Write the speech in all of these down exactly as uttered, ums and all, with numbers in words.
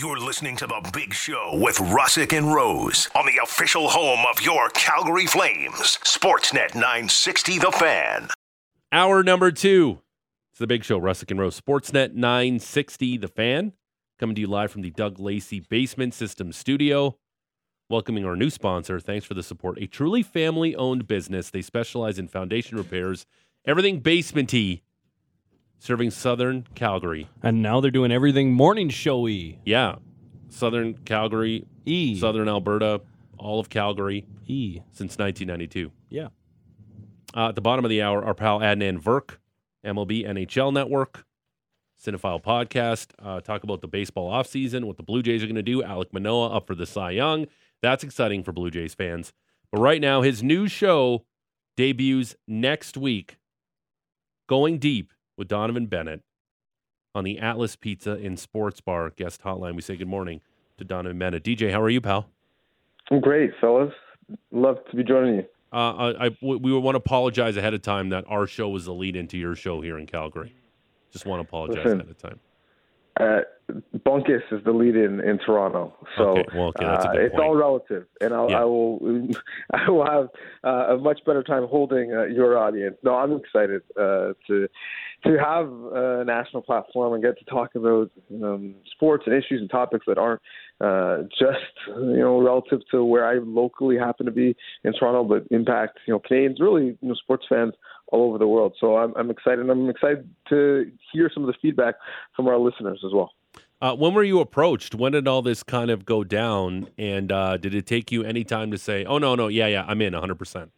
You're listening to The Big Show with Russick and Rose on the official home of your Calgary Flames, Sportsnet nine sixty The Fan. Hour number two. It's The Big Show, Russick and Rose, Sportsnet nine sixty The Fan. Coming to you live from the Doug Lacey Basement System Studio. Welcoming our new sponsor. Thanks for the support. A truly family-owned business. They specialize in foundation repairs, everything basement-y, serving Southern Calgary. And now they're doing everything morning showy. Yeah. Southern Calgary, E. Southern Alberta, all of Calgary, E. Since nineteen ninety-two. Yeah. Uh, at the bottom of the hour, our pal Adnan Virk, M L B N H L Network, Cinephile Podcast, uh, talk about the baseball offseason, what the Blue Jays are going to do, Alec Manoa up for the Cy Young. That's exciting for Blue Jays fans. But right now, his new show debuts next week, Going Deep with Donovan Bennett on the Atlas Pizza and Sports Bar guest hotline. We say good morning to Donovan Bennett. D J, how are you, pal? I'm great, fellas. Love to be joining you. Uh, I, I we want to apologize ahead of time that our show was the lead into your show here in Calgary. Just want to apologize Listen, ahead of time. Uh, Bunkus is the lead in, in Toronto, so okay. Well, okay. That's a good uh, it's point. All relative, and I'll, yeah. I will I will have uh, a much better time holding uh, your audience. No, I'm excited uh, to to have a national platform and get to talk about um, sports and issues and topics that aren't uh, just you know relative to where I locally happen to be in Toronto, but impact you know Canadians, really you know sports fans all over the world. So I'm, I'm excited. And I'm excited to hear some of the feedback from our listeners as well. Uh, when were you approached? When did all this kind of go down? And uh, did it take you any time to say, oh, no, no, yeah, yeah, I'm in one hundred percent?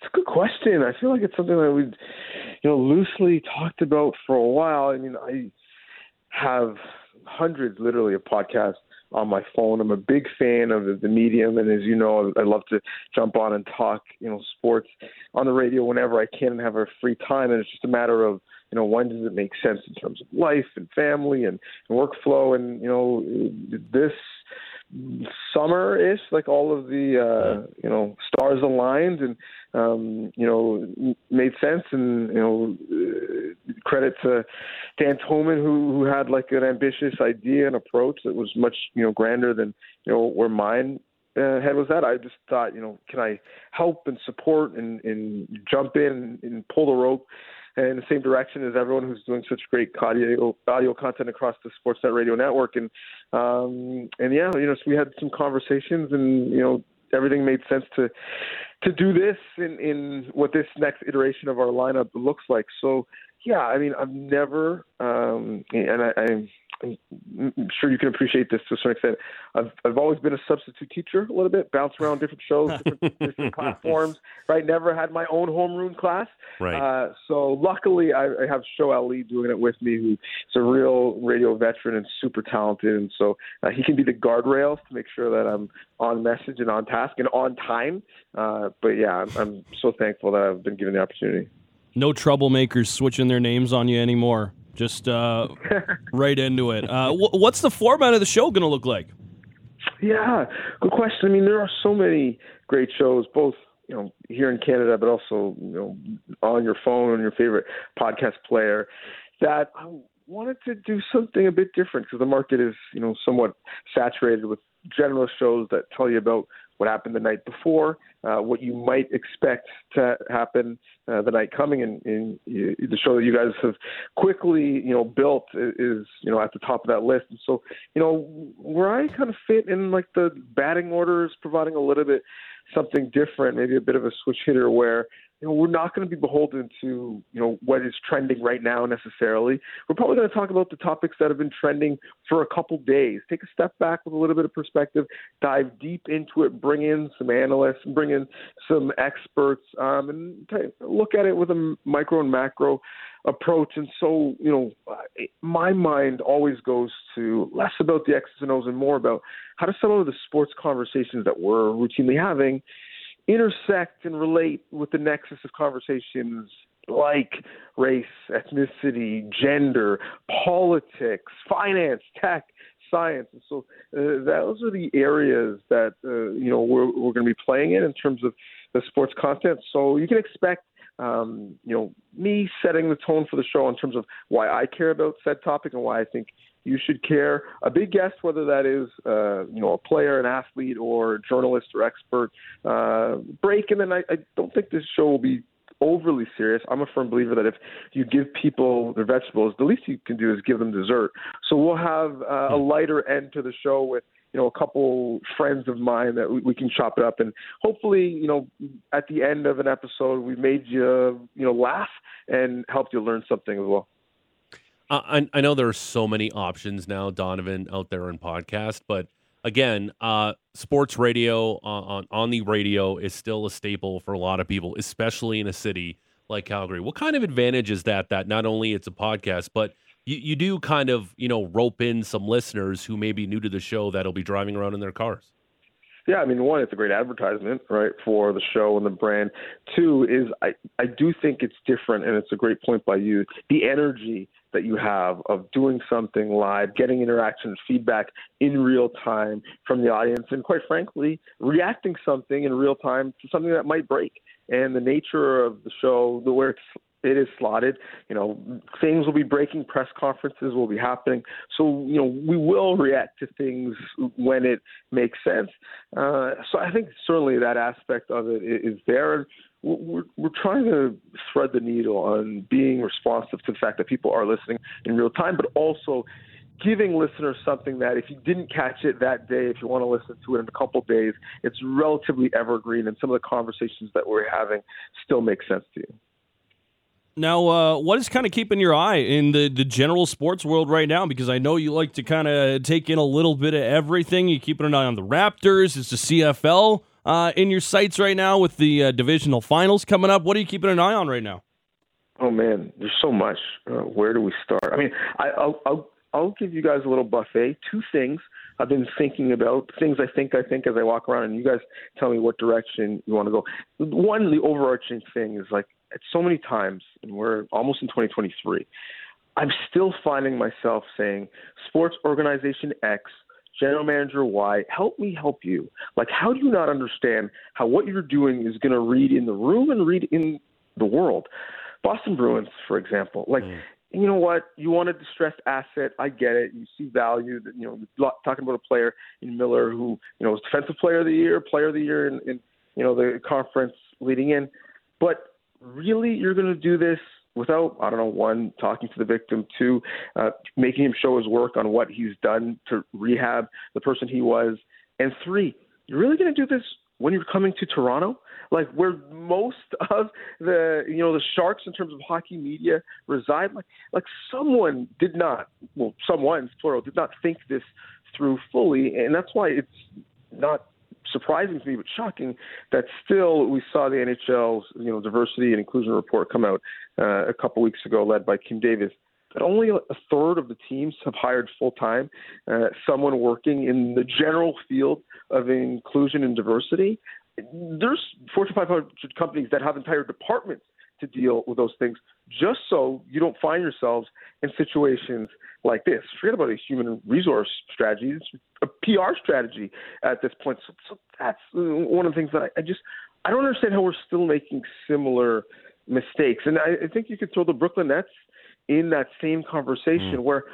It's a good question. I feel like it's something that we've you know, loosely talked about for a while. I mean, I have hundreds, literally, of podcasts on my phone. I'm a big fan of the medium, and as you know, I love to jump on and talk, you know, sports on the radio whenever I can and have our free time. And it's just a matter of, you know, when does it make sense in terms of life and family and, and workflow. And you know, this summer ish, like all of the uh, you know stars aligned and um, you know made sense. And you know, uh, credit to Dan Toman who who had like an ambitious idea and approach that was much you know grander than you know where mine uh, head was at. I just thought, you know, can I help and support and, and jump in and, and pull the rope in the same direction as everyone who's doing such great audio, audio content across the Sportsnet Radio Network. And, um, and yeah, you know, so we had some conversations and, you know, everything made sense to to do this in, in what this next iteration of our lineup looks like. So, yeah, I mean, I've never, um, and I, I'm, I'm sure you can appreciate this to a certain extent. I've I've always been a substitute teacher a little bit, bounce around different shows, different, different platforms, right? Never had my own homeroom class. Right. Uh, so luckily I, I have Sho Ali doing it with me, who's a real radio veteran and super talented. And so uh, he can be the guardrails to make sure that I'm on message and on task and on time. Uh, but yeah, I'm, I'm so thankful that I've been given the opportunity. No troublemakers switching their names on you anymore. Just uh, right into it. Uh, wh- what's the format of the show going to look like? Yeah, good question. I mean, there are so many great shows, both you know here in Canada, but also you know on your phone, on your favorite podcast player, that I wanted to do something a bit different because the market is you know somewhat saturated with general shows that tell you about what happened the night before, uh, what you might expect to happen uh, the night coming, and, and you, the show that you guys have quickly, you know, built is, you know, at the top of that list. And so, you know, where I kind of fit in like the batting orders, providing a little bit something different, maybe a bit of a switch hitter where, you know, we're not going to be beholden to, you know, what is trending right now necessarily. We're probably going to talk about the topics that have been trending for a couple days, take a step back with a little bit of perspective, dive deep into it, bring in some analysts, bring in some experts, um, and t- look at it with a micro and macro approach. And so, you know, my mind always goes to less about the X's and O's and more about how do some of the sports conversations that we're routinely having intersect and relate with the nexus of conversations like race, ethnicity, gender, politics, finance, tech, science. And so uh, those are the areas that, uh, you know, we're, we're going to be playing in in terms of the sports content. So you can expect, um, you know, me setting the tone for the show in terms of why I care about said topic and why I think You should care. A big guest, whether that is uh, you know a player, an athlete, or journalist or expert. Uh, break, and then I, I don't think this show will be overly serious. I'm a firm believer that if you give people their vegetables, the least you can do is give them dessert. So we'll have uh, a lighter end to the show with you know a couple friends of mine that we, we can chop it up, and hopefully you know at the end of an episode we made you you know laugh and helped you learn something as well. I, I know there are so many options now, Donovan, out there in podcast, but again, uh, sports radio on, on the radio is still a staple for a lot of people, especially in a city like Calgary. What kind of advantage is that, that not only it's a podcast, but you, you do kind of, you know, rope in some listeners who may be new to the show that'll be driving around in their cars? Yeah, I mean, one, it's a great advertisement, right, for the show and the brand. Two is I, I do think it's different, and it's a great point by you, the energy that you have of doing something live, getting interaction, feedback in real time from the audience, and quite frankly, reacting something in real time to something that might break. And the nature of the show, the where it's It is slotted. You know, things will be breaking. Press conferences will be happening. So, you know, we will react to things when it makes sense. Uh, so I think certainly that aspect of it is there. We're, we're trying to thread the needle on being responsive to the fact that people are listening in real time, but also giving listeners something that if you didn't catch it that day, if you want to listen to it in a couple of days, it's relatively evergreen, and some of the conversations that we're having still make sense to you. Now, uh, what is kind of keeping your eye in the, the general sports world right now? Because I know you like to kind of take in a little bit of everything. You're keeping an eye on the Raptors. It's the C F L uh, in your sights right now with the uh, divisional finals coming up. What are you keeping an eye on right now? Oh, man, there's so much. Uh, where do we start? I mean, I, I'll, I'll I'll give you guys a little buffet. Two things I've been thinking about, things I think I think as I walk around, and you guys tell me what direction you want to go. One, the overarching thing is like, at so many times, and we're almost in twenty twenty-three, I'm still finding myself saying, sports organization X, general manager Y, help me help you. Like, how do you not understand how what you're doing is going to read in the room and read in the world? Boston Bruins, for example, like, mm. you know what? You want a distressed asset. I get it. You see value. You know, talking about a player in Miller who, you know, was defensive player of the year, player of the year in, in you know, the conference leading in. But really, you're going to do this without, I don't know, one, talking to the victim, two, uh, making him show his work on what he's done to rehab the person he was, and three, you're really going to do this when you're coming to Toronto, like where most of the, you know, the Sharks in terms of hockey media reside? Like, like someone did not, well, someone's plural, did not think this through fully, and that's why it's not surprising to me, but shocking that still we saw the N H L's you know diversity and inclusion report come out uh, a couple weeks ago, led by Kim Davis. But only a third of the teams have hired full time uh, someone working in the general field of inclusion and diversity. There's Fortune five hundred companies that have entire departments to deal with those things, just so you don't find yourselves in situations like this. Forget about a human resource strategy. It's a P R strategy at this point. So, so that's one of the things that I, I just – I don't understand how we're still making similar mistakes. And I, I think you could throw the Brooklyn Nets in that same conversation mm. where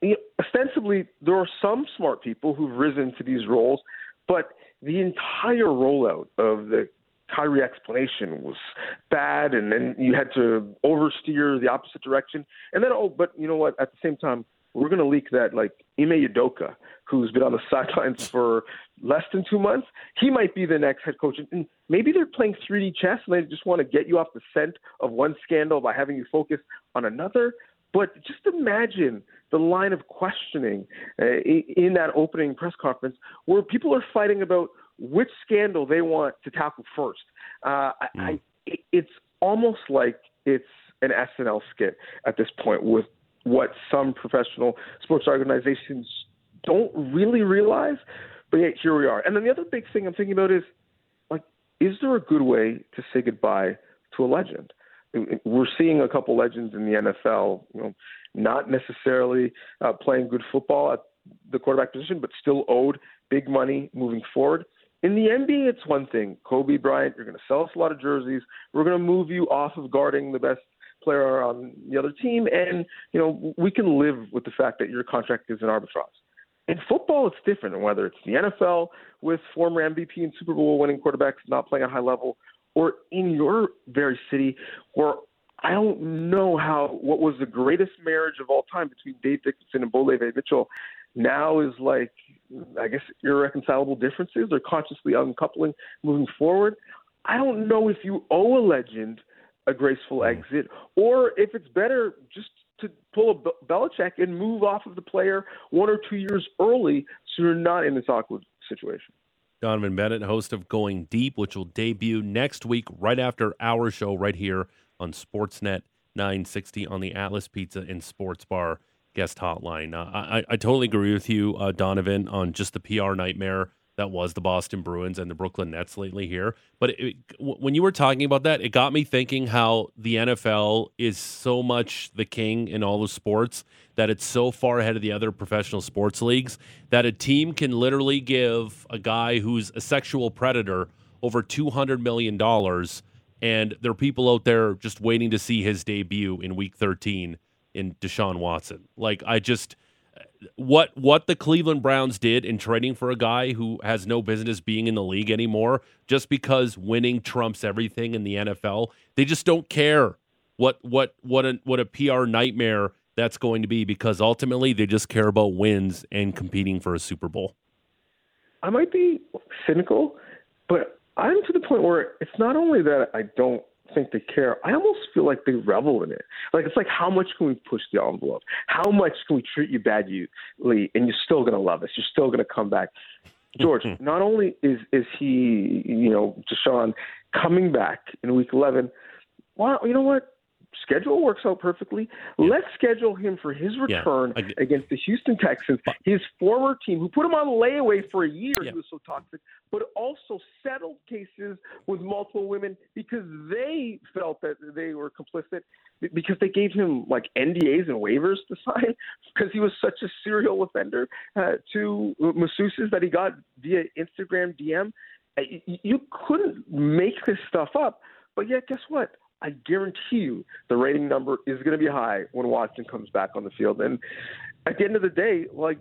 you know, ostensibly there are some smart people who've risen to these roles, but the entire rollout of the – Kyrie explanation was bad, and then you had to oversteer the opposite direction. And then, oh, but you know what? At the same time, we're going to leak that, like, Ime Udoka, who's been on the sidelines for less than two months, he might be the next head coach. And maybe they're playing three D chess, and they just want to get you off the scent of one scandal by having you focus on another. But just imagine the line of questioning uh, in that opening press conference where people are fighting about which scandal they want to tackle first. Uh, I, mm. I, it's almost like it's an S N L skit at this point with what some professional sports organizations don't really realize, but yet here we are. And then the other big thing I'm thinking about is, like, is there a good way to say goodbye to a legend? We're seeing a couple legends in the N F L, you know, not necessarily uh, playing good football at the quarterback position, but still owed big money moving forward. In the N B A, it's one thing. Kobe Bryant, you're going to sell us a lot of jerseys. We're going to move you off of guarding the best player on the other team. And, you know, we can live with the fact that your contract is an arbitrage. In football, it's different. And whether it's the N F L with former M V P and Super Bowl winning quarterbacks not playing at a high level, or in your very city where I don't know how what was the greatest marriage of all time between Dave Dickinson and Bolave Mitchell now is like, I guess, irreconcilable differences or consciously uncoupling moving forward. I don't know if you owe a legend a graceful exit or if it's better just to pull a Bel- Belichick and move off of the player one or two years early so you're not in this awkward situation. Donovan Bennett, host of Going Deep, which will debut next week right after our show right here on Sportsnet nine sixty on the Atlas Pizza and Sports Bar guest hotline. Uh, I, I totally agree with you, uh, Donovan, on just the P R nightmare that was the Boston Bruins and the Brooklyn Nets lately here. But it, w- when you were talking about that, it got me thinking how the N F L is so much the king in all the sports that it's so far ahead of the other professional sports leagues that a team can literally give a guy who's a sexual predator over two hundred million dollars, and there are people out there just waiting to see his debut in week thirteen in Deshaun Watson. Like, I just... What what the Cleveland Browns did in trading for a guy who has no business being in the league anymore just because winning trumps everything in the N F L. They just don't care what what what a, what a P R nightmare that's going to be because ultimately they just care about wins and competing for a Super Bowl. I might be cynical, but I'm to the point where it's not only that I don't think they care. I almost feel like they revel in it. Like, it's like, how much can we push the envelope? How much can we treat you badly and you're still going to love us? You're still going to come back. George, not only is, is he, you know, Deshaun coming back in week eleven, well, you know what? Schedule works out perfectly. Yeah. Let's schedule him for his return yeah. against the Houston Texans, his former team, who put him on layaway for a year. Yeah. He was so toxic, but also settled cases with multiple women because they felt that they were complicit because they gave him like N D As and waivers to sign because he was such a serial offender uh, to masseuses that he got via Instagram D M. You couldn't make this stuff up, but yet guess what? I guarantee you the rating number is going to be high when Watson comes back on the field. And at the end of the day, like,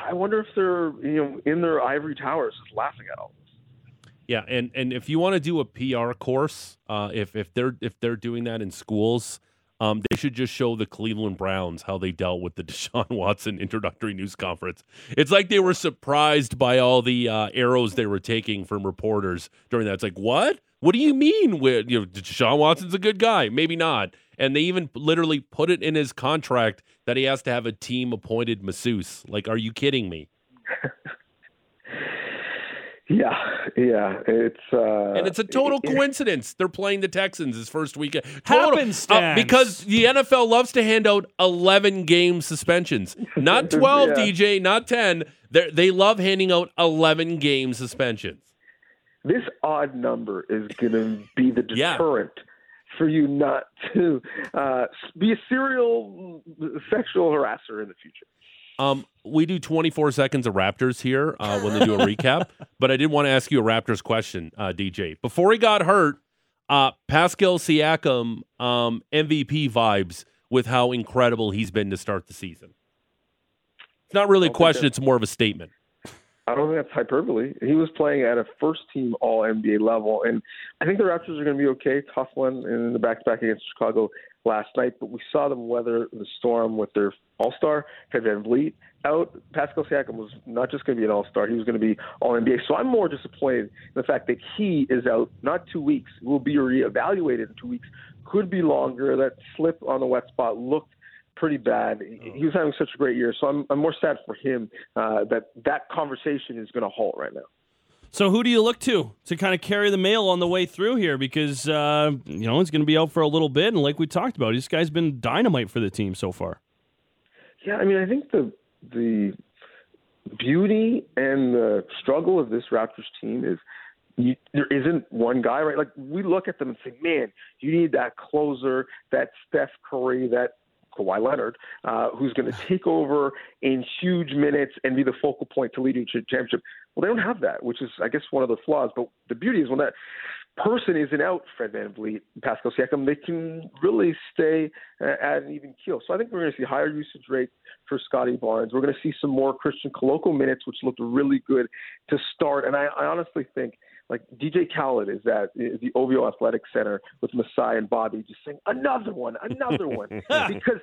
I wonder if they're, you know, in their ivory towers just laughing at all this. Yeah, and, and if you want to do a P R course, uh, if if they're if they're doing that in schools, um, they should just show the Cleveland Browns how they dealt with the Deshaun Watson introductory news conference. It's like they were surprised by all the uh, arrows they were taking from reporters during that. It's like, what? What do you mean? With you know, Deshaun Watson's a good guy. Maybe not. And they even literally put it in his contract that he has to have a team-appointed masseuse. Like, are you kidding me? yeah, yeah. It's uh, and it's a total it, coincidence. It, They're playing the Texans this first weekend. Total, happenstance. Uh, because the N F L loves to hand out eleven-game suspensions. Not twelve, yeah. D J, not ten. They're, they love handing out eleven-game suspensions. This odd number is going to be the deterrent yeah. for you not to uh, be a serial sexual harasser in the future. Um, we do twenty-four seconds of Raptors here uh, when they do a recap, but I did want to ask you a Raptors question, uh, D J. Before he got hurt, uh, Pascal Siakam um, M V P vibes with how incredible he's been to start the season. It's not really a question. It's more of a statement. I don't think that's hyperbole. He was playing at a first-team All N B A level, and I think the Raptors are going to be okay. Tough one in the back-to-back against Chicago last night, but we saw them weather the storm with their All-Star, Fred Van Vleet, out. Pascal Siakam was not just going to be an All-Star. He was going to be All N B A. So I'm more disappointed in the fact that he is out not two weeks. He will be reevaluated in two weeks. Could be longer. That slip on the wet spot looked pretty bad. He was having such a great year, so I'm, I'm more sad for him uh, that that conversation is going to halt right now. So who do you look to to kind of carry the mail on the way through here? Because, uh, you know, he's going to be out for a little bit, and like we talked about, this guy's been dynamite for the team so far. Yeah, I mean, I think the the beauty and the struggle of this Raptors team is You, there isn't one guy, right? Like, we look at them and say, man, you need that closer, that Steph Curry, that Kawhi Leonard, uh, who's going to take over in huge minutes and be the focal point to leading to a championship. Well, they don't have that, which is, I guess, one of the flaws. But the beauty is when that person isn't out Fred Van Vleet, Pascal Siakam, they can really stay at an even keel. So I think we're going to see higher usage rates for Scottie Barnes. We're going to see some more Christian Koloko minutes, which looked really good to start. And I, I honestly think like D J Khaled is at the O V O Athletic Center with Masai and Bobby just saying, another one, another one. Because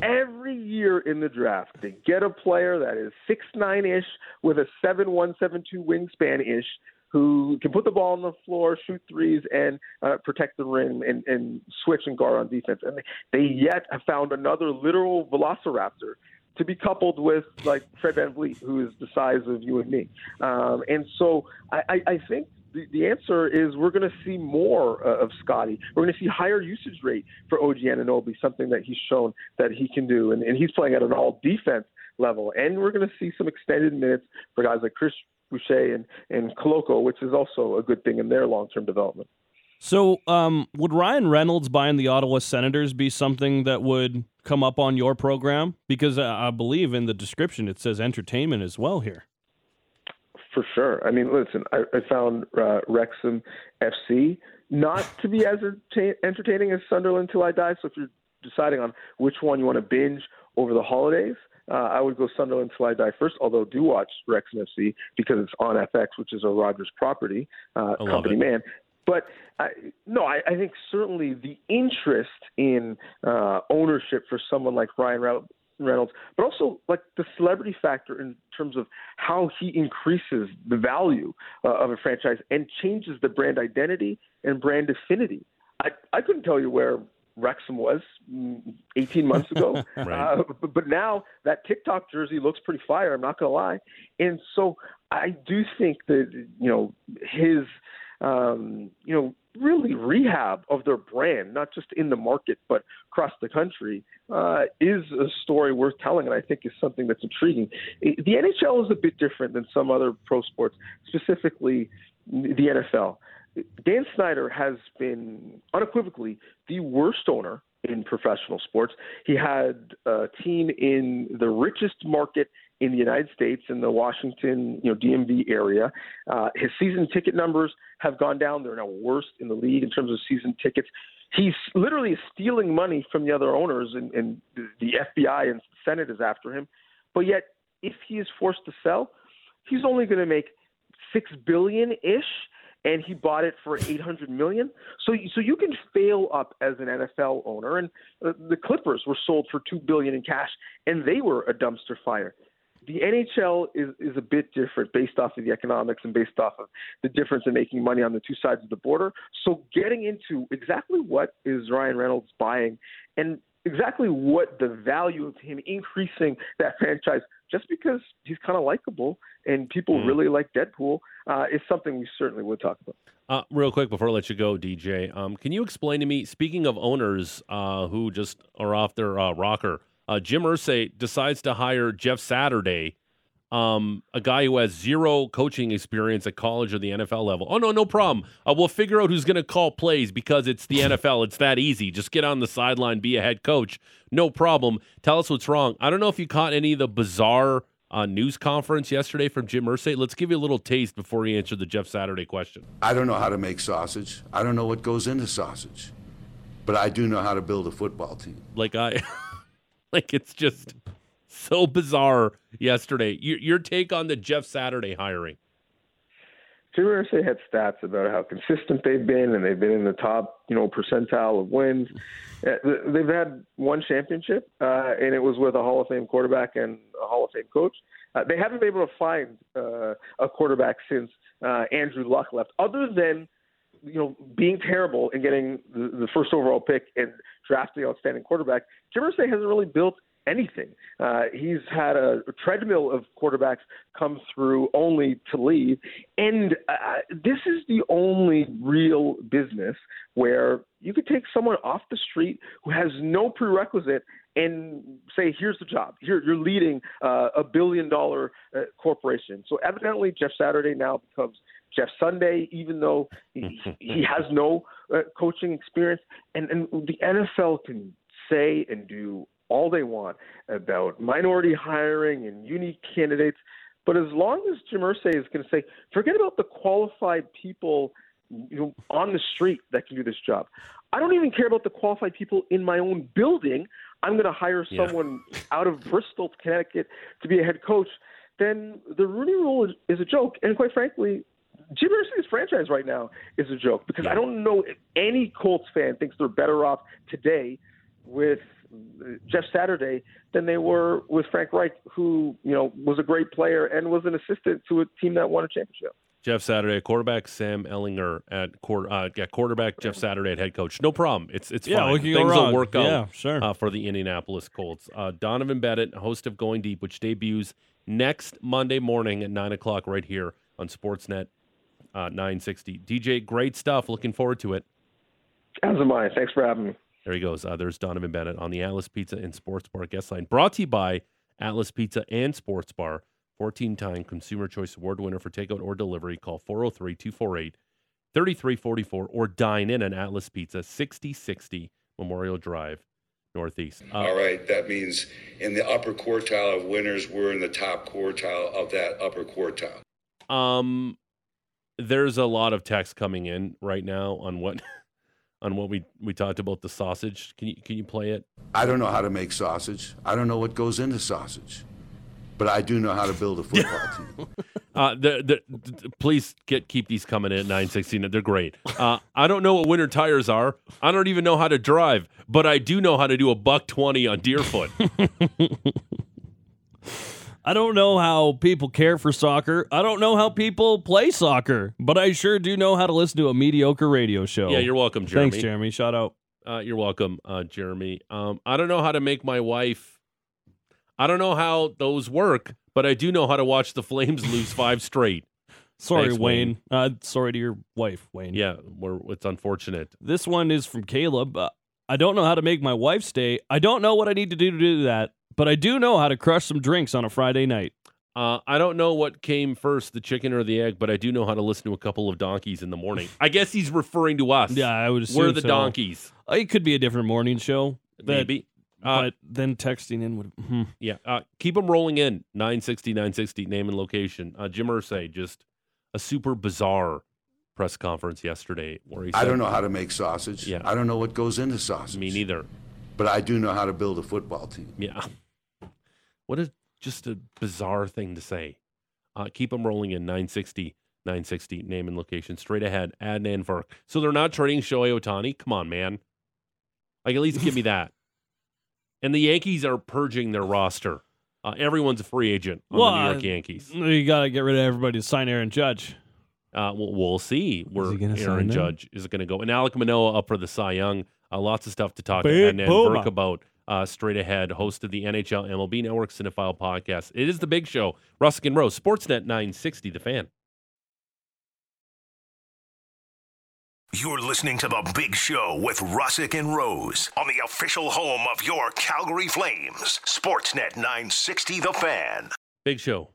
every year in the draft, they get a player that is six nine-ish with a seven one, seven two wingspan-ish who can put the ball on the floor, shoot threes, and uh, protect the rim and, and switch and guard on defense. And they, they yet have found another literal velociraptor to be coupled with, like, Fred Van Vliet, who is the size of you and me. Um, and so I, I, I think the, the answer is we're going to see more uh, of Scottie. We're going to see higher usage rate for O G Anunoby, something that he's shown that he can do. And, and he's playing at an all-defense level. And we're going to see some extended minutes for guys like Chris Boucher and, and Koloko, which is also a good thing in their long-term development. So um, would Ryan Reynolds buying the Ottawa Senators be something that would come up on your program? Because I believe in the description it says entertainment as well here. For sure. I mean, listen, I, I found uh, Wrexham F C not to be as entertaining as Sunderland Till I Die. So if you're deciding on which one you want to binge over the holidays, Uh, I would go Sunderland Till I Die first, although do watch Wrexham F C because it's on F X, which is a Rogers property, uh, company it. man. But, I, no, I, I think certainly the interest in uh, ownership for someone like Ryan Reynolds, but also like the celebrity factor in terms of how he increases the value uh, of a franchise and changes the brand identity and brand affinity. I, I couldn't tell you where Wrexham was eighteen months ago. right. uh, but, but now that TikTok jersey looks pretty fire, I'm not going to lie. And so I do think that, you know, his, um, you know, really rehab of their brand, not just in the market, but across the country, uh, is a story worth telling. And I think is something that's intriguing. The N H L is a bit different than some other pro sports, specifically the N F L. Dan Snyder has been unequivocally the worst owner in professional sports. He had a team in the richest market in the United States, in the Washington, you know, D M V area. Uh, his season ticket numbers have gone down. They're now worst in the league in terms of season tickets. He's literally stealing money from the other owners, and, and the F B I and Senate is after him. But yet, if he is forced to sell, he's only going to make six billion-ish. And he bought it for eight hundred million dollars. So, so you can fail up as an N F L owner. And the Clippers were sold for two billion dollars in cash, and they were a dumpster fire. The N H L is, is a bit different based off of the economics and based off of the difference in making money on the two sides of the border. So getting into exactly what is Ryan Reynolds buying and exactly what the value of him increasing that franchise just because he's kind of likable and people mm. really like Deadpool uh, is something we certainly would talk about. Uh, real quick before I let you go, D J, um, can you explain to me, speaking of owners uh, who just are off their uh, rocker, uh, Jim Irsay decides to hire Jeff Saturday, um, a guy who has zero coaching experience at college or the N F L level. Oh, no, no problem. Uh, we'll figure out who's going to call plays because it's the N F L. It's that easy. Just get on the sideline, be a head coach. No problem. Tell us what's wrong. I don't know if you caught any of the bizarre Uh, news conference yesterday from Jim Irsay. Let's give you a little taste before we answer the Jeff Saturday question. I don't know how to make sausage. I don't know what goes into sausage, but I do know how to build a football team. Like I, like it's just so bizarre yesterday. Your, your take on the Jeff Saturday hiring? Jim Irsay had stats about how consistent they've been, and they've been in the top, you know, percentile of wins. They've had one championship, uh, and it was with a Hall of Fame quarterback and a Hall of Fame coach. Uh, they haven't been able to find uh, a quarterback since uh, Andrew Luck left, other than, you know, being terrible and getting the, the first overall pick and drafting outstanding quarterback. Jim Irsay hasn't really built anything. Uh, he's had a, a treadmill of quarterbacks come through only to leave. And uh, this is the only real business where you could take someone off the street who has no prerequisite and say, here's the job. You're, you're leading uh, a billion dollar uh, corporation. So evidently Jeff Saturday now becomes Jeff Sunday, even though he, he has no uh, coaching experience. And, and the N F L can say and do all they want about minority hiring and unique candidates. But as long as Jim Irsay is going to say, forget about the qualified people you know, on the street that can do this job. I don't even care about the qualified people in my own building. I'm going to hire someone yeah. out of Bristol, Connecticut, to be a head coach. Then the Rooney Rule is, is a joke. And quite frankly, Jim Irsay's franchise right now is a joke, because yeah. I don't know if any Colts fan thinks they're better off today with Jeff Saturday than they were with Frank Reich, who, you know, was a great player and was an assistant to a team that won a championship. Jeff Saturday, quarterback. Sam Ellinger at quarter, uh, at quarterback. Jeff Saturday at head coach. No problem. It's it's yeah, fine. Things wrong. will work out yeah, sure. uh, for the Indianapolis Colts. Uh, Donovan Bennett, host of Going Deep, which debuts next Monday morning at nine o'clock right here on Sportsnet uh, nine sixty. D J, great stuff. Looking forward to it. As am I. Thanks for having me. There he goes. Uh, there's Donovan Bennett on the Atlas Pizza and Sports Bar guest line, brought to you by Atlas Pizza and Sports Bar. fourteen-time Consumer Choice Award winner for takeout or delivery. Call four oh three, two four eight, three three four four or dine in at Atlas Pizza, sixty sixty Memorial Drive, Northeast. Uh, All right, that means in the upper quartile of winners, we're in the top quartile of that upper quartile. Um, there's a lot of text coming in right now on what on what we, we talked about, the sausage. Can you can you play it? I don't know how to make sausage. I don't know what goes into sausage. But I do know how to build a football team. uh, the, the, the, please get keep these coming in at nine sixteen. They're great. Uh, I don't know what winter tires are. I don't even know how to drive, but I do know how to do a buck twenty on Deerfoot. I don't know how people care for soccer. I don't know how people play soccer, but I sure do know how to listen to a mediocre radio show. Yeah, you're welcome, Jeremy. Thanks, Jeremy. Shout out. Uh, you're welcome, uh, Jeremy. Um, I don't know how to make my wife... I don't know how those work, but I do know how to watch the Flames lose five straight. Sorry, Thanks, Wayne. Wayne. Uh, sorry to your wife, Wayne. Yeah, we're, it's unfortunate. This one is from Caleb. Uh, I don't know how to make my wife stay. I don't know what I need to do to do that, but I do know how to crush some drinks on a Friday night. Uh, I don't know what came first, the chicken or the egg, but I do know how to listen to a couple of donkeys in the morning. I guess he's referring to us. Yeah, I would assume We're the so. donkeys. Uh, it could be a different morning show. Maybe. Uh, but then texting in would... Hmm. Yeah, uh, keep them rolling in. nine sixty, nine sixty, name and location. Uh, Jim Irsay, just a super bizarre press conference yesterday. Where he said, I don't know how to make sausage. Yeah. I don't know what goes into sausage. Me neither. But I do know how to build a football team. Yeah. What a just a bizarre thing to say. Uh, keep them rolling in. nine sixty, nine sixty, name and location. Straight ahead, Adnan Virk. So they're not trading Shohei Ohtani? Come on, man. Like, at least give me that. And the Yankees are purging their roster. Uh, everyone's a free agent on well, the New York Yankees. You got to get rid of everybody to sign Aaron Judge. Uh, we'll, we'll see where Aaron Judge is going to go. And Alec Manoa up for the Cy Young. Uh, lots of stuff to talk Big to Adnan Virk about uh, straight ahead. Host of the N H L M L B Network Cinephile Podcast. It is the big show. Ruskin Rose, Sportsnet nine sixty, The Fan. You're listening to The Big Show with Russick and Rose on the official home of your Calgary Flames, Sportsnet nine sixty The Fan. Big Show,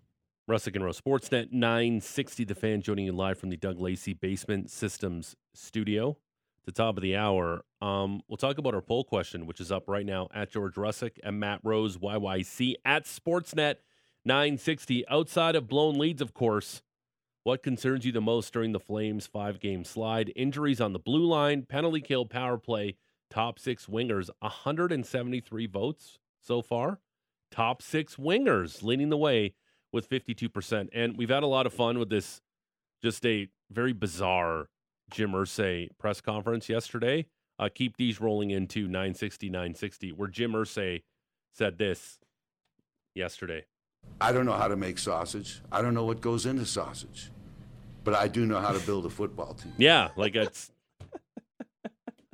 Russick and Rose, Sportsnet nine sixty The Fan, joining you live from the Doug Lacey Basement Systems Studio. At the top of the hour, um, we'll talk about our poll question, which is up right now at George Russick and Matt Rose, Y Y C, at Sportsnet nine sixty. Outside of blown leads, of course. What concerns you the most during the Flames' five-game slide? Injuries on the blue line, penalty kill, power play, top six wingers. one hundred seventy-three votes so far. Top six wingers leading the way with fifty-two percent. And we've had a lot of fun with this, just a very bizarre Jim Irsay press conference yesterday. Uh, keep these rolling into nine sixty, nine sixty, where Jim Irsay said this yesterday. I don't know how to make sausage. I don't know what goes into sausage. But I do know how to build a football team. Yeah, like it's.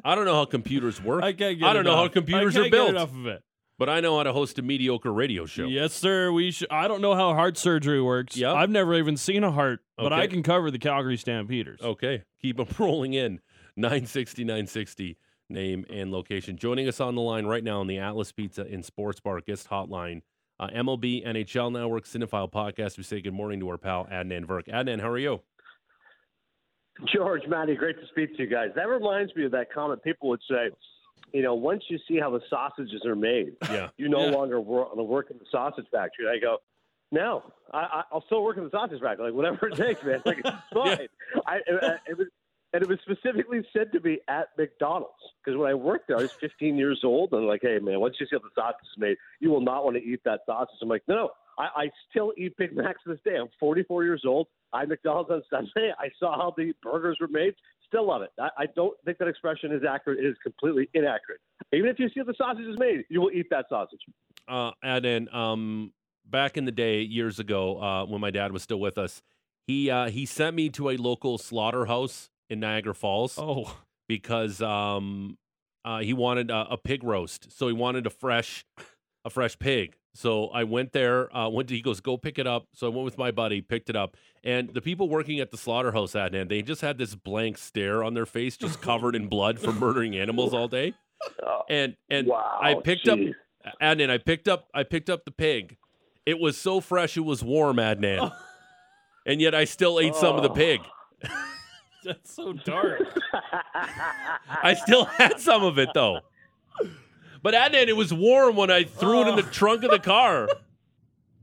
I don't know how computers work. I can't get I don't enough. know how computers I can't are built. Get enough of it. But I know how to host a mediocre radio show. Yes, sir. We sh- I don't know how heart surgery works. Yep. I've never even seen a heart, okay. But I can cover the Calgary Stampeders. Okay, keep them rolling in. nine sixty, nine sixty, name and location. Joining us on the line right now on the Atlas Pizza and Sports Bar guest hotline. Uh, M L B, N H L Network, Cinephile Podcast. We say good morning to our pal, Adnan Virk. Adnan, how are you? George, Matty, great to speak to you guys. That reminds me of that comment people would say, you know, once you see how the sausages are made, yeah. you no yeah. longer work, work in the sausage factory. I go, no, I, I'll still work in the sausage factory. Like, whatever it takes, man. Like, it's fine. yeah. I, I, it was, And it was specifically said to me at McDonald's, because when I worked there, I was fifteen years old, and I'm like, hey, man, once you see how the sausage is made, you will not want to eat that sausage. I'm like, no, no, I, I still eat Big Macs to this day. I'm forty-four years old. I had McDonald's on Sunday. I saw how the burgers were made. Still love it. I, I don't think that expression is accurate. It is completely inaccurate. Even if you see how the sausage is made, you will eat that sausage. Uh, and then um, back in the day, years ago, uh, when my dad was still with us, he uh, he sent me to a local slaughterhouse in Niagara Falls. Oh, because um, uh, he wanted a, a pig roast, so he wanted a fresh, a fresh pig. So I went there. Uh, went to, he goes, go pick it up. So I went with my buddy, picked it up, and the people working at the slaughterhouse, Adnan, they just had this blank stare on their face, just covered in blood from murdering animals all day. And and wow, I picked geez. up, Adnan. I picked up, I picked up the pig. It was so fresh, it was warm, Adnan. Oh. And yet I still ate oh. some of the pig. That's so dark. I still had some of it, though. But Adnan, it was warm when I threw oh. it in the trunk of the car.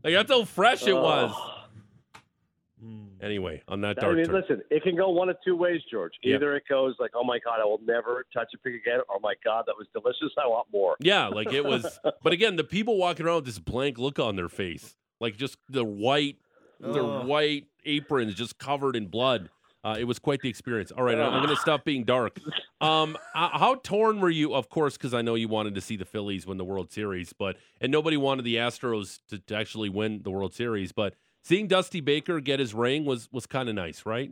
Like, that's how fresh it oh. was. Anyway, on that dark I mean, turn. Listen, it can go one of two ways, George. Either yep. it goes like, oh, my God, I will never touch a pig again. Oh, my God, that was delicious. I want more. Yeah, like it was. But again, the people walking around with this blank look on their face, like just the white, oh. their white aprons just covered in blood. Uh, it was quite the experience. All right, I'm going to stop being dark. Um, how torn were you, of course, because I know you wanted to see the Phillies win the World Series, but and nobody wanted the Astros to, to actually win the World Series. But seeing Dusty Baker get his ring was, was kind of nice, right?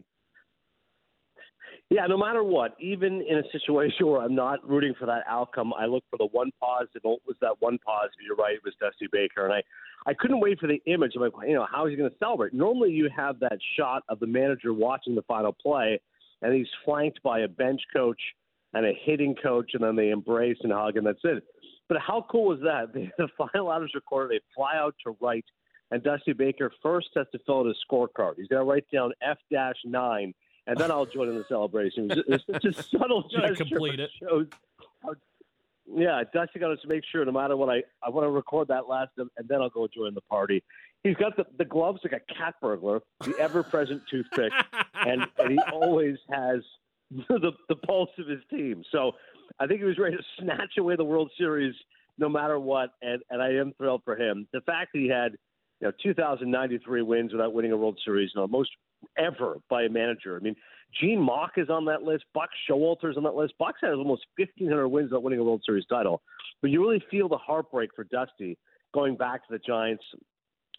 Yeah, no matter what, even in a situation where I'm not rooting for that outcome, I look for the one positive. What was that one positive? You're right, it was Dusty Baker. And I, I couldn't wait for the image. I'm like, you know, how is he going to celebrate? Normally you have that shot of the manager watching the final play, and he's flanked by a bench coach and a hitting coach, and then they embrace and hug, and that's it. But how cool was that? The final out is recorded. They fly out to right, and Dusty Baker first has to fill out his scorecard. He's going to write down F nine. And then I'll join in the celebration. It's just a subtle gesture. Complete it. Shows how, yeah, Dusty got us to make sure no matter what, I, I want to record that last, and then I'll go join the party. He's got the, the gloves like a cat burglar, the ever-present toothpick, and, and he always has the, the pulse of his team. So I think he was ready to snatch away the World Series no matter what, and, and I am thrilled for him. The fact that he had you know, two thousand ninety-three wins without winning a World Series, you know, most ever by a manager. I mean, Gene Mauck is on that list. Buck Showalter's on that list. Buck's had almost fifteen hundred wins without winning a World Series title. But you really feel the heartbreak for Dusty going back to the Giants.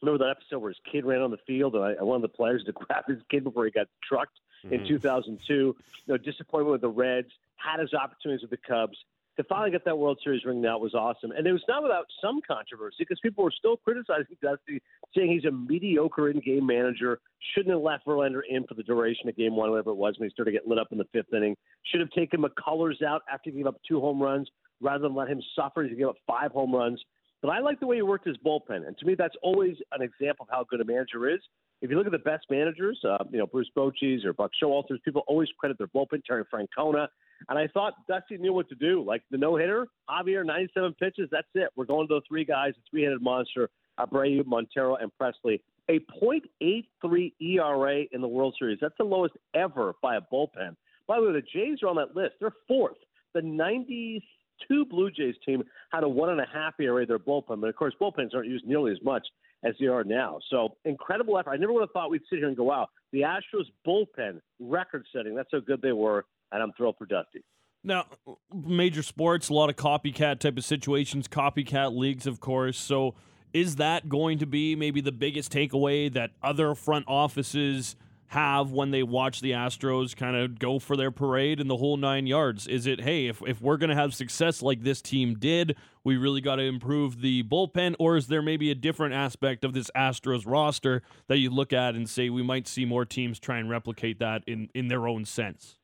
Remember that episode where his kid ran on the field, and I, one of the players to grab his kid before he got trucked mm-hmm. in two thousand two. You know, disappointment with the Reds. Had his opportunities with the Cubs. To finally get that World Series ring now was awesome. And it was not without some controversy because people were still criticizing Dusty, saying he's a mediocre in-game manager, shouldn't have left Verlander in for the duration of game one, whatever it was, when he started to get lit up in the fifth inning. Should have taken McCullers out after he gave up two home runs rather than let him suffer. He gave up five home runs. But I like the way he worked his bullpen. And to me, that's always an example of how good a manager is. If you look at the best managers, uh, you know, Bruce Bochy's or Buck Showalter's, people always credit their bullpen, Terry Francona. And I thought Dusty knew what to do. Like the no-hitter, Javier, ninety-seven pitches, that's it. We're going to the three guys, the three-headed monster, Abreu, Montero, and Presley. A point eight three E R A in the World Series. That's the lowest ever by a bullpen. By the way, the Jays are on that list. They're fourth. The ninety-two Blue Jays team had a one-and-a-half E R A their bullpen. But, of course, bullpens aren't used nearly as much as they are now. So incredible effort. I never would have thought we'd sit here and go, wow, the Astros bullpen record-setting. That's how good they were. And I'm thrilled for Dusty. Now, major sports, a lot of copycat type of situations, copycat leagues, of course. So is that going to be maybe the biggest takeaway that other front offices have when they watch the Astros kind of go for their parade and the whole nine yards? Is it, hey, if, if we're going to have success like this team did, we really got to improve the bullpen? Or is there maybe a different aspect of this Astros roster that you look at and say we might see more teams try and replicate that in, in their own sense?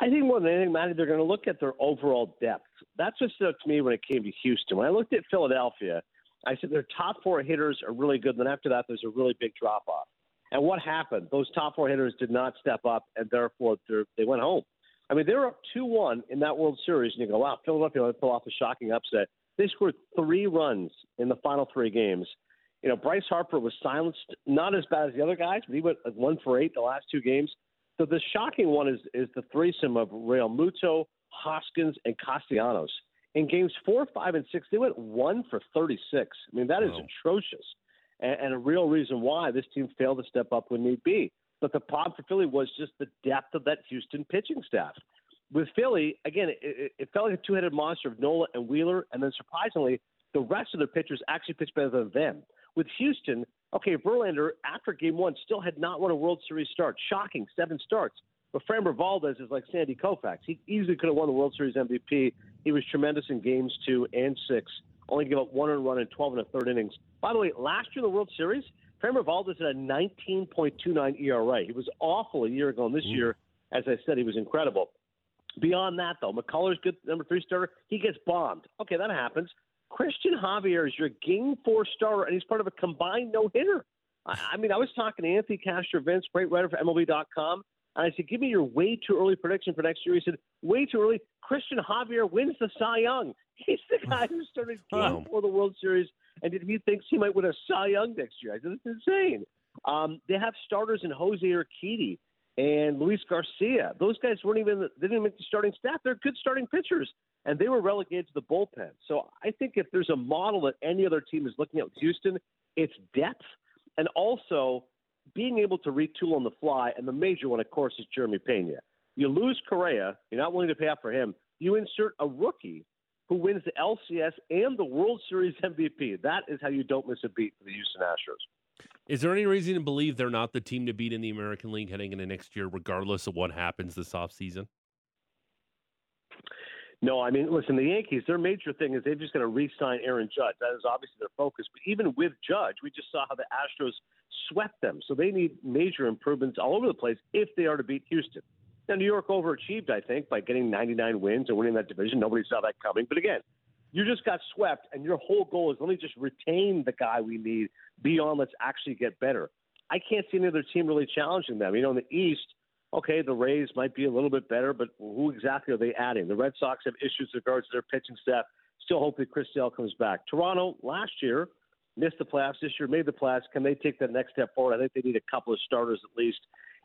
I think more than anything, Matty, they're going to look at their overall depth. That's what stood out to me when it came to Houston. When I looked at Philadelphia, I said their top four hitters are really good. Then after that, there's a really big drop-off. And what happened? Those top four hitters did not step up, and therefore they went home. I mean, they were up two one in that World Series, and you go, wow, Philadelphia pull off a shocking upset. They scored three runs in the final three games. You know, Bryce Harper was silenced, not as bad as the other guys, but he went one for eight the last two games. The, the shocking one is, is the threesome of Real Muto, Hoskins, and Castellanos. In games four, five, and six, they went one for thirty-six. I mean, that is wow. atrocious, and, and a real reason why this team failed to step up when need be. But the problem for Philly was just the depth of that Houston pitching staff. With Philly, again, it, it felt like a two-headed monster of Nola and Wheeler, and then surprisingly, the rest of their pitchers actually pitched better than them. With Houston, okay, Verlander, after game one, still had not won a World Series start. Shocking, seven starts. But Framber Valdez is like Sandy Koufax. He easily could have won the World Series M V P. He was tremendous in games two and six. Only gave up one earned run in twelve and a third innings. By the way, last year in the World Series, Framber Valdez had a nineteen point two nine E R A. He was awful a year ago, and this mm. year, as I said, he was incredible. Beyond that, though, McCullers, good number three starter. He gets bombed. Okay, that happens. Christian Javier is your game four starter, and he's part of a combined no-hitter. I, I mean, I was talking to Anthony Castro-Vince, great writer for M L B dot com. And I said, give me your way too early prediction for next year. He said, way too early. Christian Javier wins the Cy Young. He's the guy who started game for the World Series, and he thinks he might win a Cy Young next year. I said, it's insane. Um, they have starters in Jose Urquidy and Luis Garcia. Those guys weren't even they didn't even make the starting staff. They're good starting pitchers, and they were relegated to the bullpen. So I think if there's a model that any other team is looking at with Houston, it's depth, and also being able to retool on the fly, and the major one, of course, is Jeremy Pena. You lose Correa, you're not willing to pay up for him. You insert a rookie who wins the L C S and the World Series M V P. That is how you don't miss a beat for the Houston Astros. Is there any reason to believe they're not the team to beat in the American League heading into next year, regardless of what happens this offseason? No, I mean, listen, the Yankees, their major thing is they're just going to re-sign Aaron Judge. That is obviously their focus. But even with Judge, we just saw how the Astros swept them. So they need major improvements all over the place if they are to beat Houston. Now, New York overachieved, I think, by getting ninety-nine wins and winning that division. Nobody saw that coming. But again, you just got swept, and your whole goal is let me just retain the guy we need beyond let's actually get better. I can't see any other team really challenging them. You know, in the East, okay, the Rays might be a little bit better, but who exactly are they adding? The Red Sox have issues with regards to their pitching staff. Still hopefully Chris Sale comes back. Toronto last year missed the playoffs. This year made the playoffs. Can they take that next step forward? I think they need a couple of starters at least.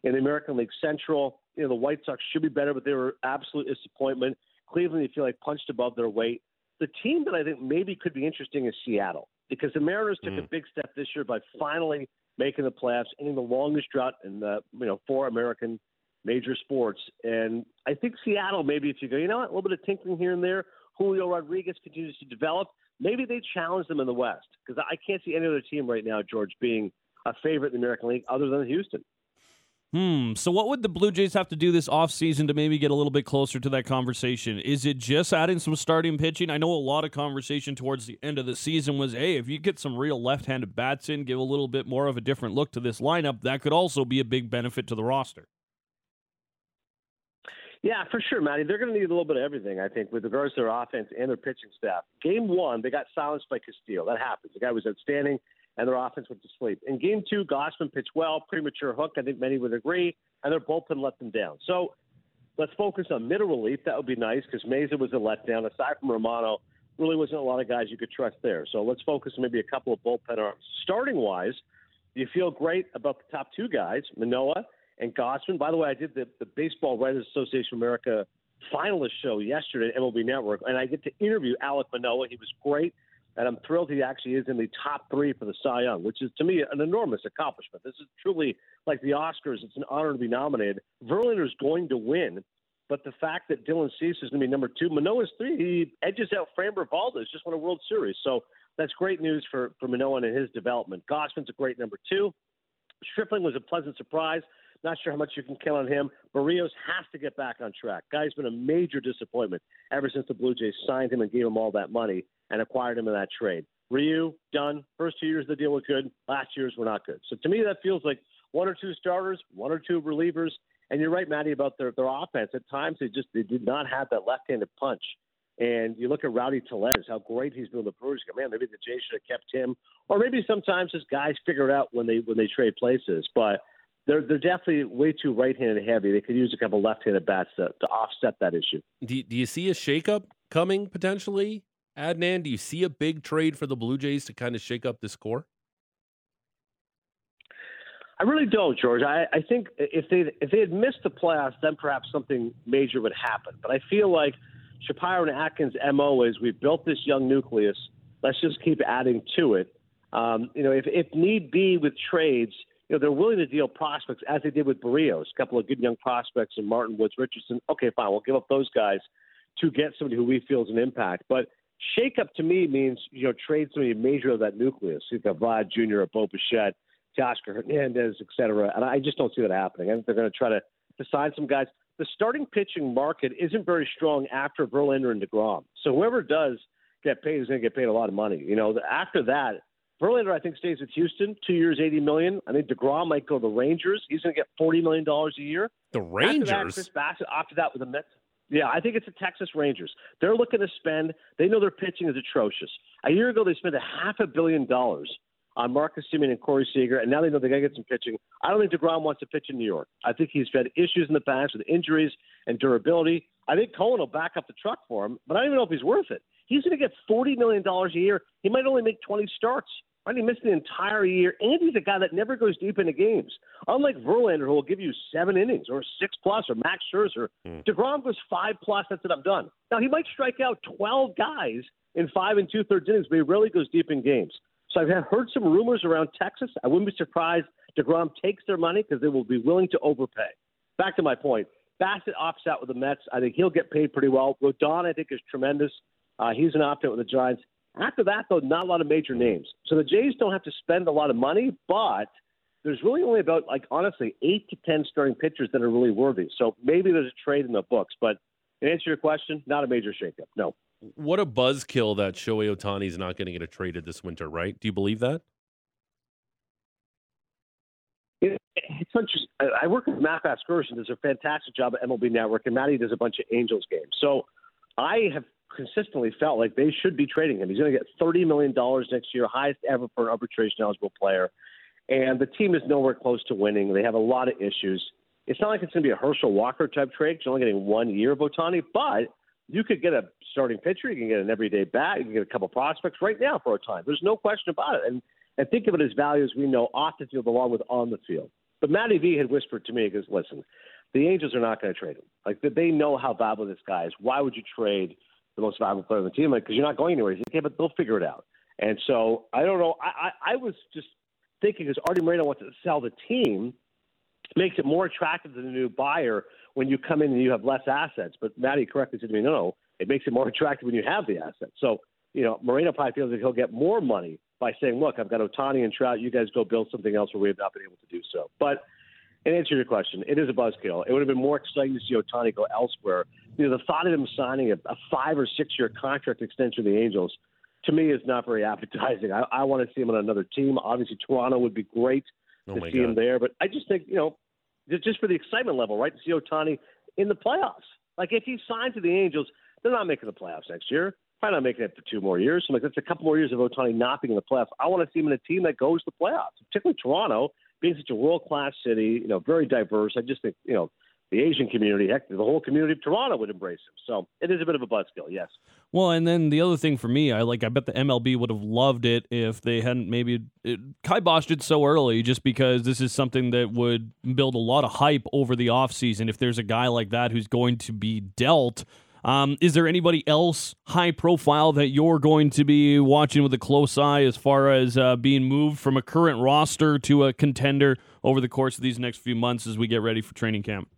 In the American League Central, you know, the White Sox should be better, but they were absolute disappointment. Cleveland, they feel like punched above their weight. The team that I think maybe could be interesting is Seattle, because the Mariners took mm. a big step this year by finally making the playoffs, ending the longest drought in the, you know, four American major sports. And I think Seattle, maybe if you go, you know what, a little bit of tinkering here and there, Julio Rodriguez continues to develop, maybe they challenge them in the West, because I can't see any other team right now, George, being a favorite in the American League other than Houston. Hmm. So what would the Blue Jays have to do this offseason to maybe get a little bit closer to that conversation? Is it just adding some starting pitching? I know a lot of conversation towards the end of the season was, hey, if you get some real left-handed bats in, give a little bit more of a different look to this lineup, that could also be a big benefit to the roster. Yeah, for sure, Matty. They're going to need a little bit of everything, I think, with regards to their offense and their pitching staff. Game one, they got silenced by Castillo. That happens. The guy was outstanding, and their offense went to sleep. In game two, Gossman pitched well, premature hook, I think many would agree, and their bullpen let them down. So let's focus on middle relief. That would be nice because Mesa was a letdown. Aside from Romano, really wasn't a lot of guys you could trust there. So let's focus on maybe a couple of bullpen arms. Starting-wise, you feel great about the top two guys, Manoa and Gossman. By the way, I did the, the Baseball Writers Association of America finalist show yesterday at M L B Network, and I get to interview Alec Manoa. He was great. And I'm thrilled he actually is in the top three for the Cy Young, which is, to me, an enormous accomplishment. This is truly like the Oscars. It's an honor to be nominated. Verlander is going to win, but the fact that Dylan Cease is going to be number two, Manoa is three. He edges out Framber Valdez, just won a World Series. So that's great news for, for Manoa and his development. Gossman's a great number two. Stripling was a pleasant surprise. Not sure how much you can count on him. Barrios has to get back on track. Guy's been a major disappointment ever since the Blue Jays signed him and gave him all that money and acquired him in that trade. Ryu, done. First two years of the deal were good. Last year's were not good. So to me, that feels like one or two starters, one or two relievers. And you're right, Matty, about their, their offense. At times, they just they did not have that left-handed punch. And you look at Rowdy Tellez, how great he's been with the Brewers. You go, man, maybe the Jays should have kept him. Or maybe sometimes his guys figure it out when they when they trade places. But They're they're definitely way too right-handed heavy. They could use a couple left-handed bats to, to offset that issue. Do, do you see a shakeup coming potentially, Adnan? Do you see a big trade for the Blue Jays to kind of shake up the score? I really don't, George. I, I think if they if they had missed the playoffs, then perhaps something major would happen. But I feel like Shapiro and Atkins' M O is we've built this young nucleus. Let's just keep adding to it. Um, you know, if, if need be with trades, you know, they're willing to deal prospects as they did with Barrios, a couple of good young prospects and Martin Woods Richardson. Okay, fine. We'll give up those guys to get somebody who we feel is an impact. But shakeup to me means, you know, trade somebody major of that nucleus. You've got Vlad Junior, Bo Bichette, Teoscar Hernandez, et cetera. And I just don't see that happening. I think they're going to try to sign some guys. The starting pitching market isn't very strong after Verlander and DeGrom. So whoever does get paid is going to get paid a lot of money. You know, after that, Verlander, I think, stays with Houston, two years, eighty million dollars. I think DeGrom might go to the Rangers. He's going to get forty million dollars a year. The Rangers? After that, Chris Bassett, after that with the Mets. Yeah, I think it's the Texas Rangers. They're looking to spend. They know their pitching is atrocious. A year ago, they spent a half a billion dollars on Marcus Semien and Corey Seager, and now they know they're going to get some pitching. I don't think DeGrom wants to pitch in New York. I think he's had issues in the past with injuries and durability. I think Cohen will back up the truck for him, but I don't even know if he's worth it. He's going to get forty million dollars a year. He might only make twenty starts. Might he miss the entire year? And he's a guy that never goes deep into games. Unlike Verlander, who will give you seven innings or six-plus or Max Scherzer, mm. DeGrom goes five-plus. That's it. I'm done. Now, he might strike out twelve guys in five and two-thirds innings, but he rarely goes deep in games. So I've heard some rumors around Texas. I wouldn't be surprised DeGrom takes their money because they will be willing to overpay. Back to my point. Bassett opts out with the Mets. I think he'll get paid pretty well. Rodon, I think, is tremendous. Uh, he's an opt-out with the Giants. After that, though, not a lot of major names. So the Jays don't have to spend a lot of money, but there's really only about, like, honestly, eight to ten starting pitchers that are really worthy. So maybe there's a trade in the books. But in answer to your question, not a major shakeup, no. What a buzzkill that Shohei Ohtani is not going to get a traded this winter, right? Do you believe that? It, it's I work with Matt Vasgersian. Does a fantastic job at M L B Network, and Matty does a bunch of Angels games. So I have consistently felt like they should be trading him. He's going to get thirty million dollars next year, highest ever for an arbitration-eligible player. And the team is nowhere close to winning. They have a lot of issues. It's not like it's going to be a Herschel Walker-type trade. You're only getting one year of Ohtani, but you could get a starting pitcher. You can get an everyday bat. You can get a couple prospects right now for Ohtani. There's no question about it. And, and think of it as value as we know off the field along with on the field. But Matty V had whispered to me, because listen, the Angels are not going to trade him. Like, they know how valuable this guy is. Why would you trade the most valuable player on the team, like, because you're not going anywhere. He's like, okay, but they'll figure it out. And so I don't know. I, I, I was just thinking because Artie Moreno wants to sell the team, makes it more attractive to the new buyer when you come in and you have less assets. But Matty correctly said to me, no, no, it makes it more attractive when you have the assets. So, you know, Moreno probably feels like he'll get more money by saying, look, I've got Ohtani and Trout. You guys go build something else where we have not been able to do so. But in answer to your question, it is a buzzkill. It would have been more exciting to see Ohtani go elsewhere. You know, the thought of him signing a, a five- or six-year contract extension with the Angels, to me, is not very appetizing. I, I want to see him on another team. Obviously, Toronto would be great to oh see God. him there. But I just think, you know, just for the excitement level, right, to see Ohtani in the playoffs. Like, if he signed to the Angels, they're not making the playoffs next year. Probably not making it for two more years. So, like, that's a couple more years of Ohtani not being in the playoffs. I want to see him in a team that goes to the playoffs, particularly Toronto, being such a world-class city, you know, very diverse. I just think, you know, the Asian community, heck, the whole community of Toronto would embrace him. So it is a bit of a buzzkill, yes. Well, and then the other thing for me, I like. I bet the M L B would have loved it if they hadn't maybe it, kiboshed it so early, just because this is something that would build a lot of hype over the offseason if there's a guy like that who's going to be dealt. Um, is there anybody else high profile that you're going to be watching with a close eye as far as uh, being moved from a current roster to a contender over the course of these next few months as we get ready for training camp?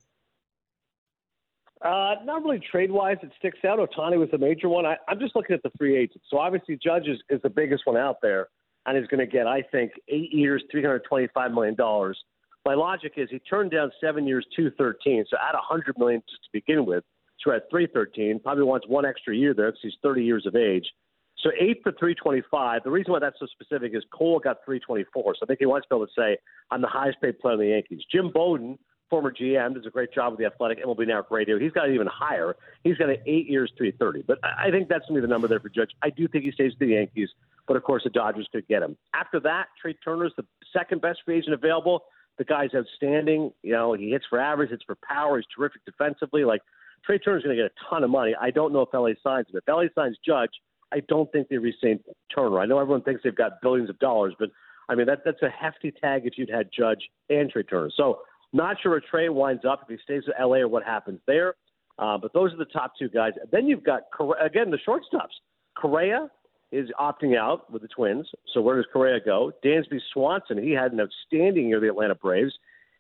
Uh, not really trade-wise that sticks out. Ohtani was the major one. I, I'm just looking at the free agents. So obviously Judge is, is the biggest one out there and is going to get, I think, eight years, three hundred twenty-five million dollars. My logic is he turned down seven years, two hundred thirteen million dollars, so add one hundred million dollars just to begin with. We're at three thirteen, probably wants one extra year there because he's thirty years of age. So eight for three twenty-five. The reason why that's so specific is Cole got three twenty-four. So I think he wants to be able to say, I'm the highest paid player on the Yankees. Jim Bowden, former G M, does a great job with the Athletic, M L B Network Radio. He's got it even higher. He's got it eight years, three thirty. But I think that's going to be the number there for Judge. I do think he stays with the Yankees, but of course the Dodgers could get him. After that, Trey Turner's the second best free agent available. The guy's outstanding. You know, he hits for average, hits for power. He's terrific defensively. Like, Trey Turner's going to get a ton of money. I don't know if L A signs him. If L A signs Judge, I don't think they re-sign Turner. I know everyone thinks they've got billions of dollars, but I mean, that that's a hefty tag if you'd had Judge and Trey Turner. So not sure where Trey winds up, if he stays with L A or what happens there. Uh, but those are the top two guys. Then you've got, again, the shortstops. Correa is opting out with the Twins. So where does Correa go? Dansby Swanson, he had an outstanding year with the Atlanta Braves.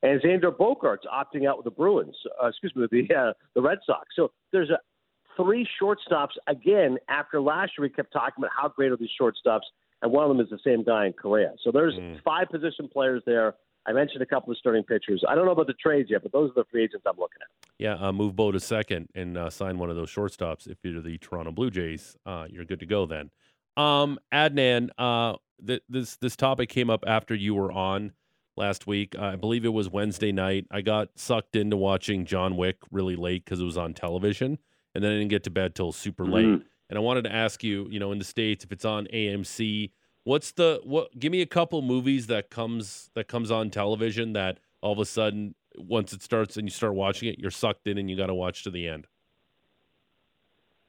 And Xander Bogaerts opting out with the Bruins, uh, excuse me, the uh, the Red Sox. So there's a, three shortstops, again, after last year we kept talking about how great are these shortstops, and one of them is the same guy in Correa. So there's mm. five position players there. I mentioned a couple of starting pitchers. I don't know about the trades yet, but those are the free agents I'm looking at. Yeah, uh, move Bo to second and uh, sign one of those shortstops. If you're the Toronto Blue Jays, uh, you're good to go then. Um, Adnan, uh, th- this this topic came up after you were on last week. I believe it was Wednesday night. I got sucked into watching John Wick really late because it was on television, and then I didn't get to bed till super late. Mm-hmm. And I wanted to ask you, you know, in the States, if it's on A M C, what's the what? Give me a couple movies that comes that comes on television that all of a sudden, once it starts and you start watching it, you're sucked in and you got to watch to the end.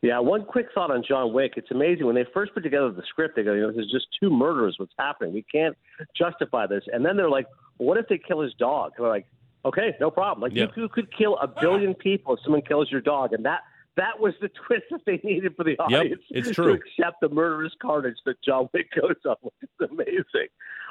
Yeah, one quick thought on John Wick. It's amazing. When they first put together the script, they go, you know, this is just two murders, what's happening? We can't justify this. And then they're like, well, what if they kill his dog? And we're like, okay, no problem. Like, yeah. you, you could kill a billion people if someone kills your dog. And that that was the twist that they needed for the audience yep, it's true. to accept the murderous carnage that John Wick goes on with. It's amazing.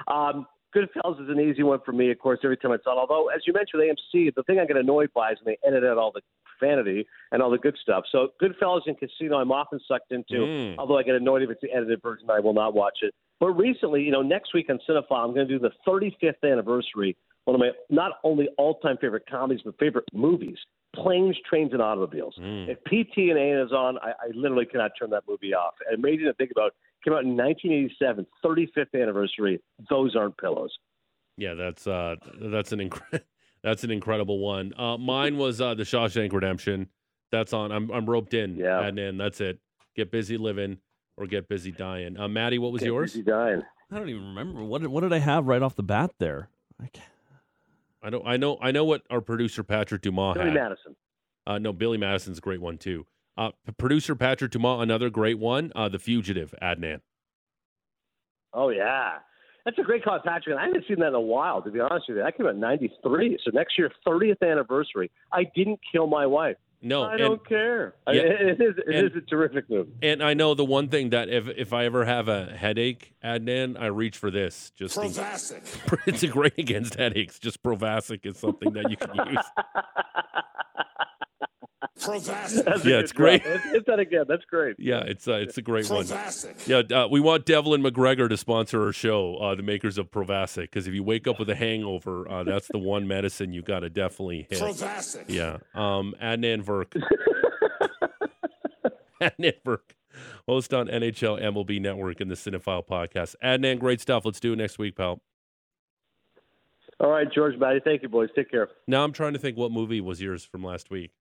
Um, Goodfellas is an easy one for me, of course, every time I saw it. Although, as you mentioned, A M C, the thing I get annoyed by is when they edit out all the vanity and all the good stuff. So Goodfellas and Casino I'm often sucked into, mm. although I get annoyed if it's the edited version. I will not watch it. But recently, you know, next week on Cinephile, I'm going to do the thirty-fifth anniversary, one of my not only all-time favorite comedies, but favorite movies, Planes, Trains, and Automobiles. Mm. If P T and A is on, I, I literally cannot turn that movie off. Amazing to think about. Came out in nineteen eighty-seven, thirty-fifth anniversary. Those aren't pillows. Yeah, that's uh, that's an incredible that's an incredible one. Uh, mine was uh, the Shawshank Redemption. That's on. I'm I'm roped in. Yeah, and then that's it. Get busy living or get busy dying. Uh, Maddie, what was get yours? Busy dying. I don't even remember what what did I have right off the bat there. I can't. I don't. I know. I know what our producer Patrick Dumas Billy had. Billy Madison. Uh, no, Billy Madison's a great one too. Uh, producer Patrick Dumas, another great one. Uh, The Fugitive, Adnan. Oh, yeah. That's a great call, Patrick. And I haven't seen that in a while, to be honest with you. That came out in ninety-three. So next year, thirtieth anniversary. I didn't kill my wife. No. I and, don't care. Yeah, I, it is, it and, is a terrific movie. And I know the one thing that if, if I ever have a headache, Adnan, I reach for this. Just Provasic. In, it's a great against headaches. Just Provasic is something that you can use. Yeah, it's great. Hit that again. That's great. Yeah, it's uh, it's a great Provasic. one. Yeah, uh, we want Devlin McGregor to sponsor our show, uh, the makers of Provasic, because if you wake up with a hangover, uh, that's the one medicine you got to definitely hit. Provasic. Yeah. Um, Adnan Virk. Adnan Virk, host on N H L M L B Network and the Cinephile Podcast. Adnan, great stuff. Let's do it next week, pal. All right, George, Maddie. Thank you, boys. Take care. Now I'm trying to think what movie was yours from last week.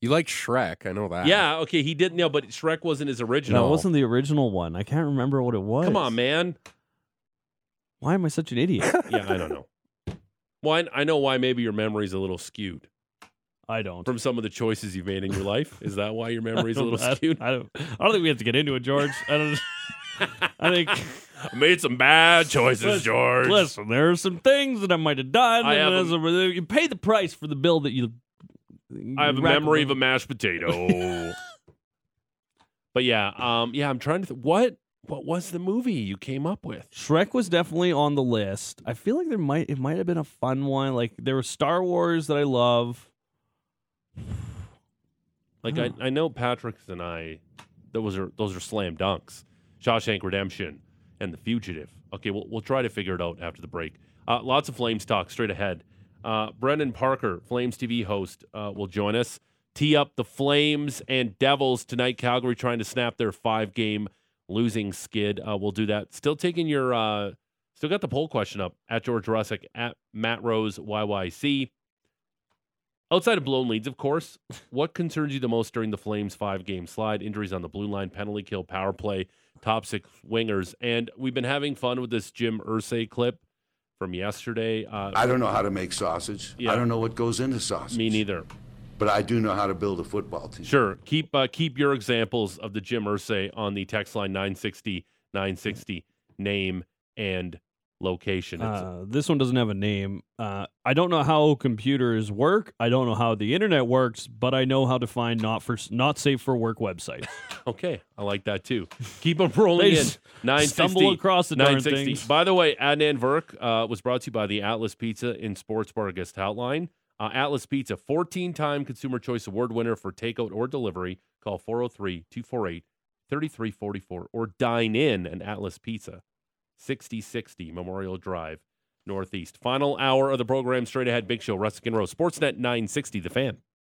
You like Shrek, I know that. Yeah, okay, he didn't know, but Shrek wasn't his original. No, it wasn't the original one. I can't remember what it was. Come on, man. Why am I such an idiot? Yeah, I don't know. Well, I, I know why maybe your memory's a little skewed. I don't. From some of the choices you've made in your life? Is that why your memory's a little I, skewed? I don't, I don't think we have to get into it, George. I don't... I think I made some bad choices, listen, George. Listen, there are some things that I might have done. I have a, you pay the price for the bill that you... I have a memory of a mashed potato. But yeah, um, yeah, I'm trying to think. What? What was the movie you came up with? Shrek was definitely on the list. I feel like there might it might have been a fun one. Like there was Star Wars that I love. Like huh. I, I know Patrick's and I, those are those are slam dunks. Shawshank Redemption and The Fugitive. Okay, we'll we'll try to figure it out after the break. Uh, lots of Flames talk straight ahead. Uh, Brendan Parker, Flames T V host, uh, will join us. Tee up the Flames and Devils tonight. Calgary trying to snap their five-game losing skid. Uh, we'll do that. Still taking your, uh, still got the poll question up at George Rusick at Matt Rose Y Y C. Outside of blown leads, of course. What concerns you the most during the Flames' five-game slide? Injuries on the blue line, penalty kill, power play, top six wingers, and we've been having fun with this Jim Irsay clip from yesterday. Uh, I don't know how to make sausage. Yeah. I don't know what goes into sausage. Me neither. But I do know how to build a football team. Sure. Keep uh, keep your examples of the Jim Irsay on the text line nine sixty nine sixty. Name and location. Uh, this one doesn't have a name. Uh, I don't know how computers work. I don't know how the internet works, but I know how to find not for not safe for work websites. Okay, I like that too. Keep them rolling in. Nine stumble across the darn thing. By the way, Adnan Virk uh, was brought to you by the Atlas Pizza and Sports Bar guest hotline. Uh, Atlas Pizza, fourteen-time Consumer Choice Award winner for takeout or delivery. Call four oh three, two four eight, three three four four or dine in at Atlas Pizza, sixty sixty Memorial Drive, Northeast. Final hour of the program straight ahead. Big Show, Russick and Rose, Sportsnet nine sixty, The Fan.